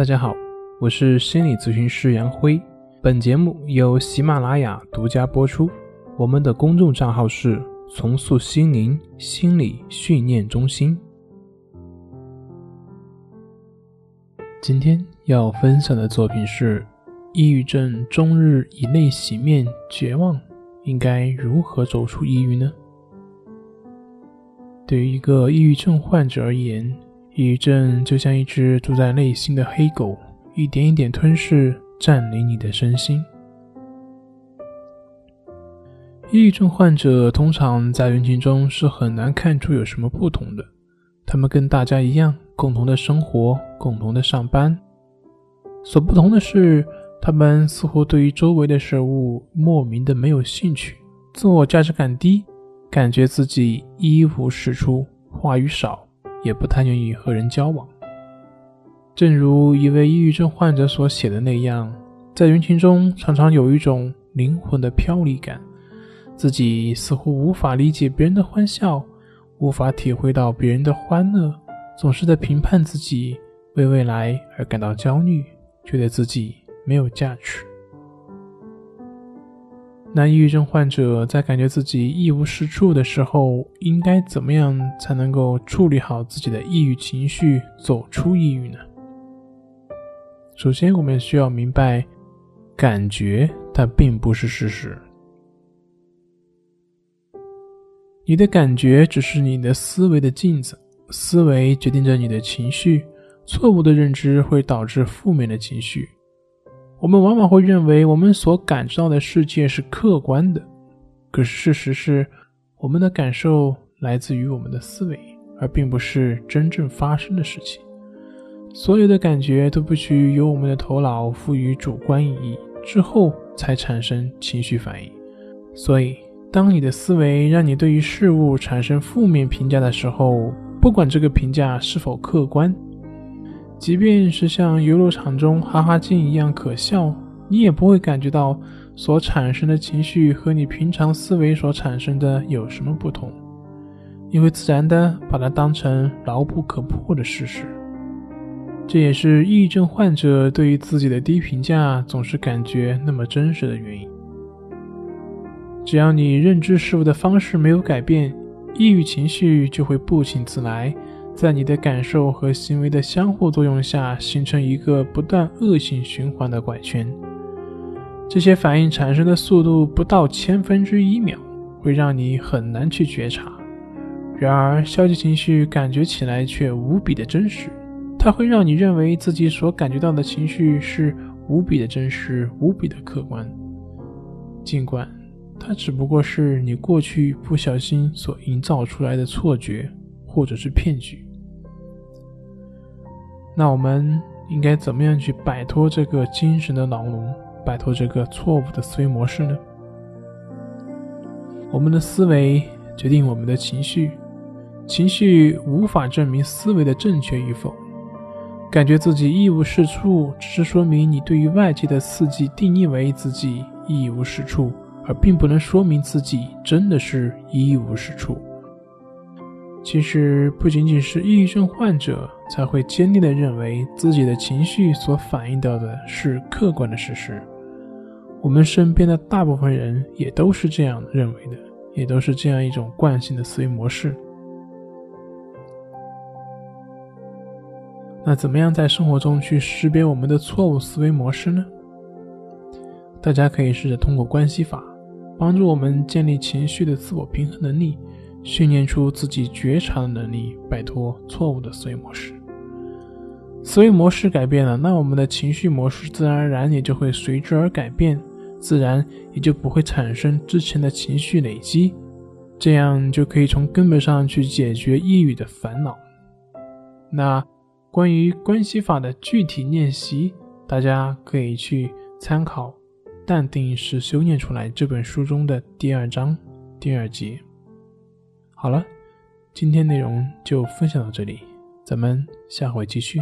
大家好，我是心理咨询师杨辉，本节目由喜马拉雅独家播出，我们的公众账号是重塑心灵心理训练中心。今天要分享的作品是抑郁症终日以泪洗面绝望，应该如何走出抑郁呢？对于一个抑郁症患者而言，抑郁症就像一只住在内心的黑狗，一点一点吞噬占领你的身心。抑郁症患者通常在人群中是很难看出有什么不同的，他们跟大家一样，共同的生活，共同的上班。所不同的是，他们似乎对于周围的事物莫名的没有兴趣，自我价值感低，感觉自己一无是处，话语少，也不太愿意和人交往。正如一位抑郁症患者所写的那样，在人群中常常有一种灵魂的飘离感，自己似乎无法理解别人的欢笑，无法体会到别人的欢乐，总是在评判自己，为未来而感到焦虑，觉得自己没有价值。那抑郁症患者在感觉自己一无是处的时候，应该怎么样才能够处理好自己的抑郁情绪，走出抑郁呢？首先，我们需要明白，感觉它并不是事实。你的感觉只是你的思维的镜子，思维决定着你的情绪，错误的认知会导致负面的情绪。我们往往会认为我们所感知到的世界是客观的，可是事实是，我们的感受来自于我们的思维，而并不是真正发生的事情。所有的感觉都必须由我们的头脑赋予主观意义，之后才产生情绪反应。所以，当你的思维让你对于事物产生负面评价的时候，不管这个评价是否客观，即便是像游乐场中哈哈镜一样可笑，你也不会感觉到所产生的情绪和你平常思维所产生的有什么不同，你会自然地把它当成牢不可破的事实。这也是抑郁症患者对于自己的低评价总是感觉那么真实的原因。只要你认知事物的方式没有改变，抑郁情绪就会不请自来，在你的感受和行为的相互作用下，形成一个不断恶性循环的拐圈。这些反应产生的速度不到1/1000秒，会让你很难去觉察。然而，消极情绪感觉起来却无比的真实，它会让你认为自己所感觉到的情绪是无比的真实，无比的客观。尽管它只不过是你过去不小心所营造出来的错觉，或者是骗局。那我们应该怎么样去摆脱这个精神的牢笼，摆脱这个错误的思维模式呢？我们的思维决定我们的情绪，情绪无法证明思维的正确与否。感觉自己一无是处，只是说明你对于外界的刺激定义为自己一无是处，而并不能说明自己真的是一无是处。其实不仅仅是抑郁症患者才会坚定地认为自己的情绪所反映到的是客观的事实，我们身边的大部分人也都是这样认为的，也都是这样一种惯性的思维模式。那怎么样在生活中去识别我们的错误思维模式呢？大家可以试着通过关系法，帮助我们建立情绪的自我平衡能力，训练出自己觉察的能力，摆脱错误的思维模式。思维模式改变了，那我们的情绪模式自然而然也就会随之而改变，自然也就不会产生之前的情绪累积，这样就可以从根本上去解决抑郁的烦恼。那关于关系法的具体练习，大家可以去参考《淡定是修炼出来》这本书中的第2章第2节。好了，今天内容就分享到这里，咱们下回继续。